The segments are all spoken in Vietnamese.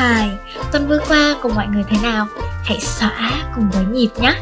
Hi, tuần vừa qua cùng mọi người thế nào? Hãy xóa cùng với Nhịp nhé.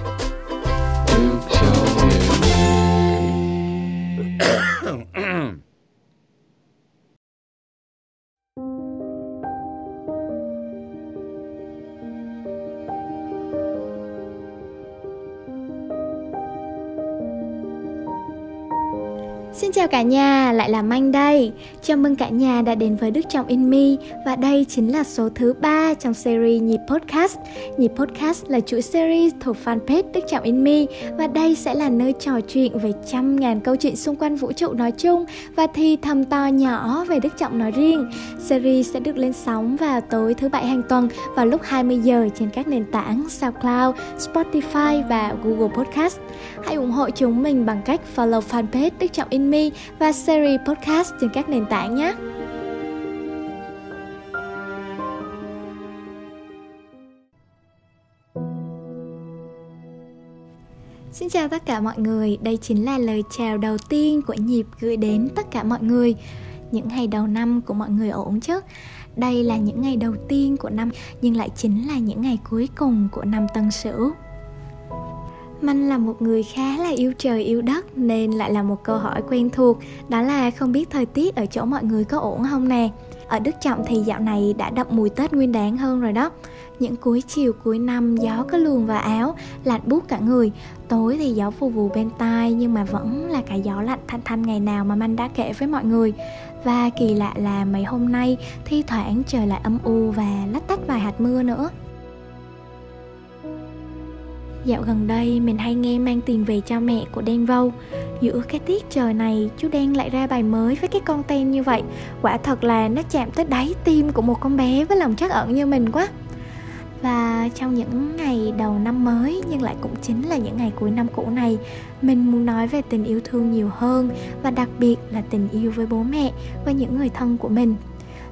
Xin chào cả nhà, lại là Manh đây. Chào mừng cả nhà đã đến với Đức Trọng in Me. Và đây chính là số thứ 3 trong series Nhịp Podcast. Nhịp Podcast là chuỗi series thuộc fanpage Đức Trọng in Me. Và đây sẽ là nơi trò chuyện về trăm ngàn câu chuyện xung quanh vũ trụ nói chung và thì thầm to nhỏ về Đức Trọng nói riêng. Series sẽ được lên sóng vào tối thứ 7 hàng tuần vào lúc 20 giờ trên các nền tảng Soundcloud, Spotify và Google Podcast. Hãy ủng hộ chúng mình bằng cách follow fanpage Đức Trọng in Me và series podcast trên các nền tảng nhé. Xin chào tất cả mọi người, đây chính là lời chào đầu tiên của Nhịp gửi đến tất cả mọi người. Những ngày đầu năm của mọi người ổn chứ? Đây là những ngày đầu tiên của năm nhưng lại chính là những ngày cuối cùng của năm Tân Sửu. Manh là một người khá là yêu trời yêu đất nên lại là một câu hỏi quen thuộc, đó là không biết thời tiết ở chỗ mọi người có ổn không nè. Ở Đức Trọng thì dạo này đã đậm mùi Tết Nguyên Đán hơn rồi đó. Những cuối chiều cuối năm gió cứ luồn vào áo, lạnh buốt cả người. Tối thì gió vù vù bên tai nhưng mà vẫn là cái gió lạnh thanh thanh ngày nào mà Manh đã kể với mọi người. Và kỳ lạ là mấy hôm nay thi thoảng trời lại âm u và lất tách vài hạt mưa nữa. Dạo gần đây mình hay nghe Mang tiền về cho mẹ của Đen Vâu. Giữa cái tiết trời này chú Đen lại ra bài mới với cái content như vậy. Quả thật là nó chạm tới đáy tim của một con bé với lòng trắc ẩn như mình quá. Và trong những ngày đầu năm mới nhưng lại cũng chính là những ngày cuối năm cũ này, mình muốn nói về tình yêu thương nhiều hơn và đặc biệt là tình yêu với bố mẹ, với những người thân của mình.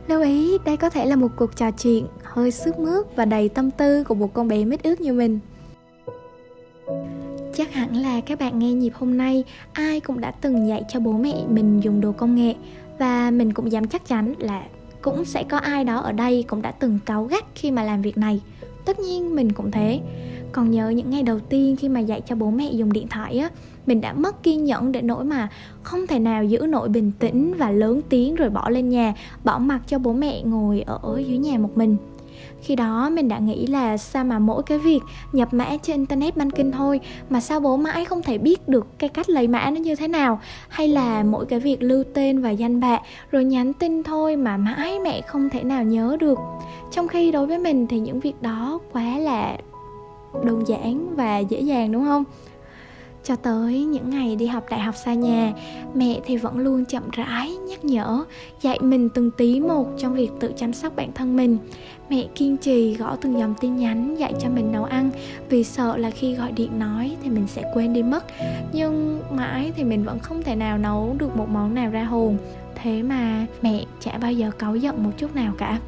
Lưu ý đây có thể là một cuộc trò chuyện hơi sướt mướt và đầy tâm tư của một con bé mít ướt như mình. Chắc hẳn là các bạn nghe Nhịp hôm nay, ai cũng đã từng dạy cho bố mẹ mình dùng đồ công nghệ. Và mình cũng dám chắc chắn là cũng sẽ có ai đó ở đây cũng đã từng cáu gắt khi mà làm việc này. Tất nhiên mình cũng thế. Còn nhớ những ngày đầu tiên khi mà dạy cho bố mẹ dùng điện thoại á, mình đã mất kiên nhẫn đến nỗi mà không thể nào giữ nổi bình tĩnh và lớn tiếng rồi bỏ lên nhà, bỏ mặc cho bố mẹ ngồi ở dưới nhà một mình. Khi đó mình đã nghĩ là sao mà mỗi cái việc nhập mã trên Internet Banking thôi mà sao bố mãi không thể biết được cái cách lấy mã nó như thế nào. Hay là mỗi cái việc lưu tên và danh bạ rồi nhắn tin thôi mà mãi mẹ không thể nào nhớ được. Trong khi đối với mình thì những việc đó quá là đơn giản và dễ dàng, đúng không? Cho tới những ngày đi học đại học xa nhà, mẹ thì vẫn luôn chậm rãi nhắc nhở, dạy mình từng tí một trong việc tự chăm sóc bản thân mình. Mẹ kiên trì gõ từng dòng tin nhắn dạy cho mình nấu ăn vì sợ là khi gọi điện nói thì mình sẽ quên đi mất. Nhưng mãi thì mình vẫn không thể nào nấu được một món nào ra hồn. Thế mà mẹ chả bao giờ cáu giận một chút nào cả.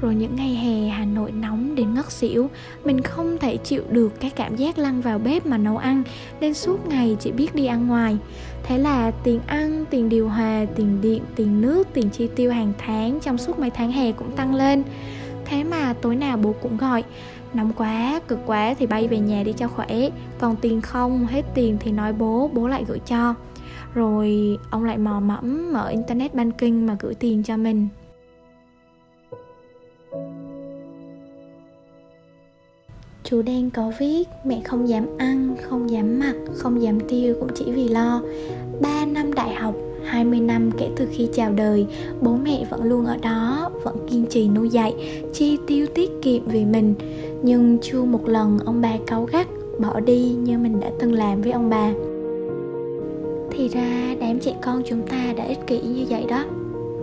Rồi những ngày hè Hà Nội nóng đến ngất xỉu, mình không thể chịu được cái cảm giác lăn vào bếp mà nấu ăn, nên suốt ngày chỉ biết đi ăn ngoài. Thế là tiền ăn, tiền điều hòa, tiền điện, tiền nước, tiền chi tiêu hàng tháng trong suốt mấy tháng hè cũng tăng lên. Thế mà tối nào bố cũng gọi, nóng quá, cực quá thì bay về nhà đi cho khỏe, còn tiền không, hết tiền thì nói bố lại gửi cho. Rồi ông lại mò mẫm mở Internet Banking mà gửi tiền cho mình. Chú Đen có viết, mẹ không dám ăn, không dám mặc, không dám tiêu cũng chỉ vì lo. 3 năm đại học, 20 năm kể từ khi chào đời, bố mẹ vẫn luôn ở đó, vẫn kiên trì nuôi dạy, chi tiêu tiết kiệm vì mình. Nhưng chưa một lần ông bà cáu gắt, bỏ đi như mình đã từng làm với ông bà. Thì ra đám trẻ con chúng ta đã ích kỷ như vậy đó.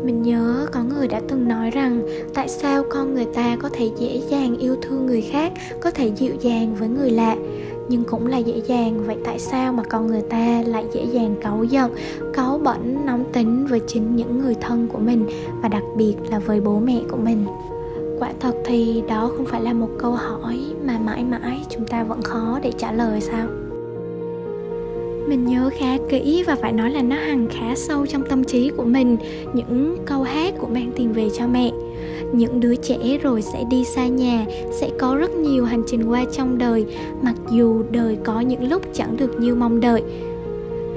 Mình nhớ có người đã từng nói rằng tại sao con người ta có thể dễ dàng yêu thương người khác, có thể dịu dàng với người lạ, nhưng cũng là dễ dàng. Vậy tại sao mà con người ta lại dễ dàng cáu giận, cáu bẩn, nóng tính với chính những người thân của mình và đặc biệt là với bố mẹ của mình? Quả thật thì đó không phải là một câu hỏi mà mãi mãi chúng ta vẫn khó để trả lời sao? Mình nhớ khá kỹ và phải nói là nó hằn khá sâu trong tâm trí của mình những câu hát của Mang Tiền Về Cho Mẹ. Những đứa trẻ rồi sẽ đi xa nhà, sẽ có rất nhiều hành trình qua trong đời, mặc dù đời có những lúc chẳng được như mong đợi.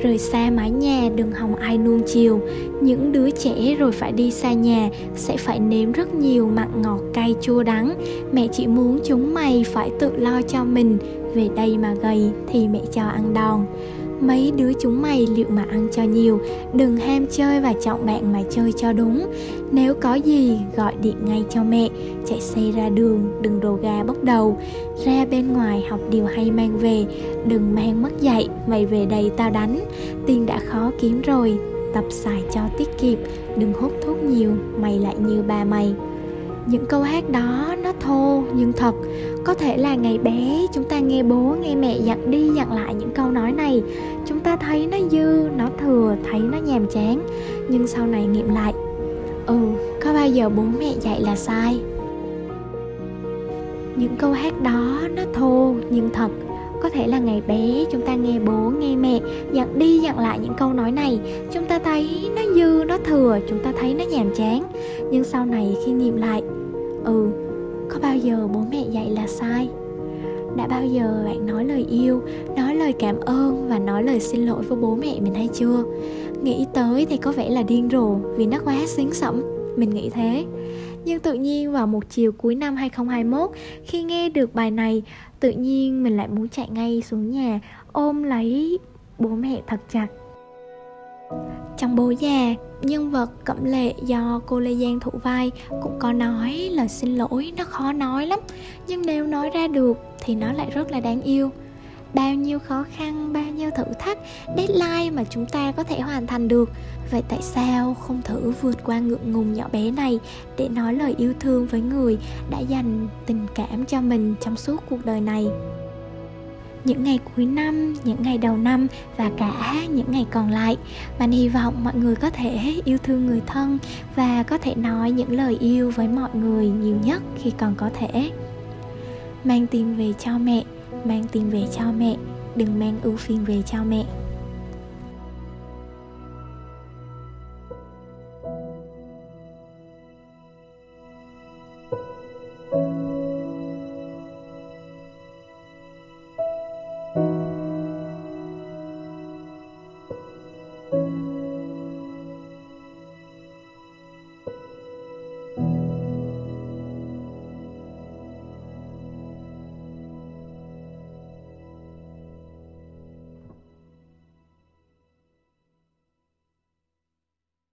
Rời xa mái nhà đừng hòng ai nuông chiều, những đứa trẻ rồi phải đi xa nhà, sẽ phải nếm rất nhiều mặn ngọt cay chua đắng. Mẹ chỉ muốn chúng mày phải tự lo cho mình, về đây mà gầy thì mẹ cho ăn đòn. Mấy đứa chúng mày liệu mà ăn cho nhiều, đừng ham chơi và chọn bạn mà chơi cho đúng. Nếu có gì gọi điện ngay cho mẹ, chạy xe ra đường đừng đồ gà bốc đầu. Ra bên ngoài học điều hay mang về, đừng mang mất dạy, mày về đây tao đánh. Tiền đã khó kiếm rồi, tập xài cho tiết kiệm, đừng hút thuốc nhiều, mày lại như bà mày. Những câu hát đó nó thô nhưng thật. Có thể là ngày bé chúng ta nghe bố, nghe mẹ dặn đi dặn lại những câu nói này, chúng ta thấy nó dư, nó thừa, thấy nó nhàm chán. Nhưng sau này nghiệm lại, có bao giờ bố mẹ dạy là sai. Những câu hát đó nó thô nhưng thật. Có thể là ngày bé chúng ta nghe bố, nghe mẹ dặn đi dặn lại những câu nói này, chúng ta thấy nó dư, nó thừa, chúng ta thấy nó nhàm chán. Nhưng sau này khi nghiệm lại, có bao giờ bố mẹ dạy là sai. Đã bao giờ bạn nói lời yêu, nói lời cảm ơn và nói lời xin lỗi với bố mẹ mình hay chưa? Nghĩ tới thì có vẻ là điên rồ vì nó quá xến xẩm, mình nghĩ thế. Nhưng tự nhiên vào một chiều cuối năm 2021, khi nghe được bài này, tự nhiên mình lại muốn chạy ngay xuống nhà ôm lấy bố mẹ thật chặt. Trong Bố Già, nhân vật Cẩm Lệ do cô Lê Giang thủ vai cũng có nói lời xin lỗi, nó khó nói lắm, nhưng nếu nói ra được thì nó lại rất là đáng yêu. Bao nhiêu khó khăn, bao nhiêu thử thách, deadline mà chúng ta có thể hoàn thành được, vậy tại sao không thử vượt qua ngượng ngùng nhỏ bé này để nói lời yêu thương với người đã dành tình cảm cho mình trong suốt cuộc đời này. Những ngày cuối năm, những ngày đầu năm và cả những ngày còn lại, mình hy vọng mọi người có thể yêu thương người thân và có thể nói những lời yêu với mọi người nhiều nhất khi còn có thể. Mang tiền về cho mẹ, mang tiền về cho mẹ, đừng mang ưu phiền về cho mẹ.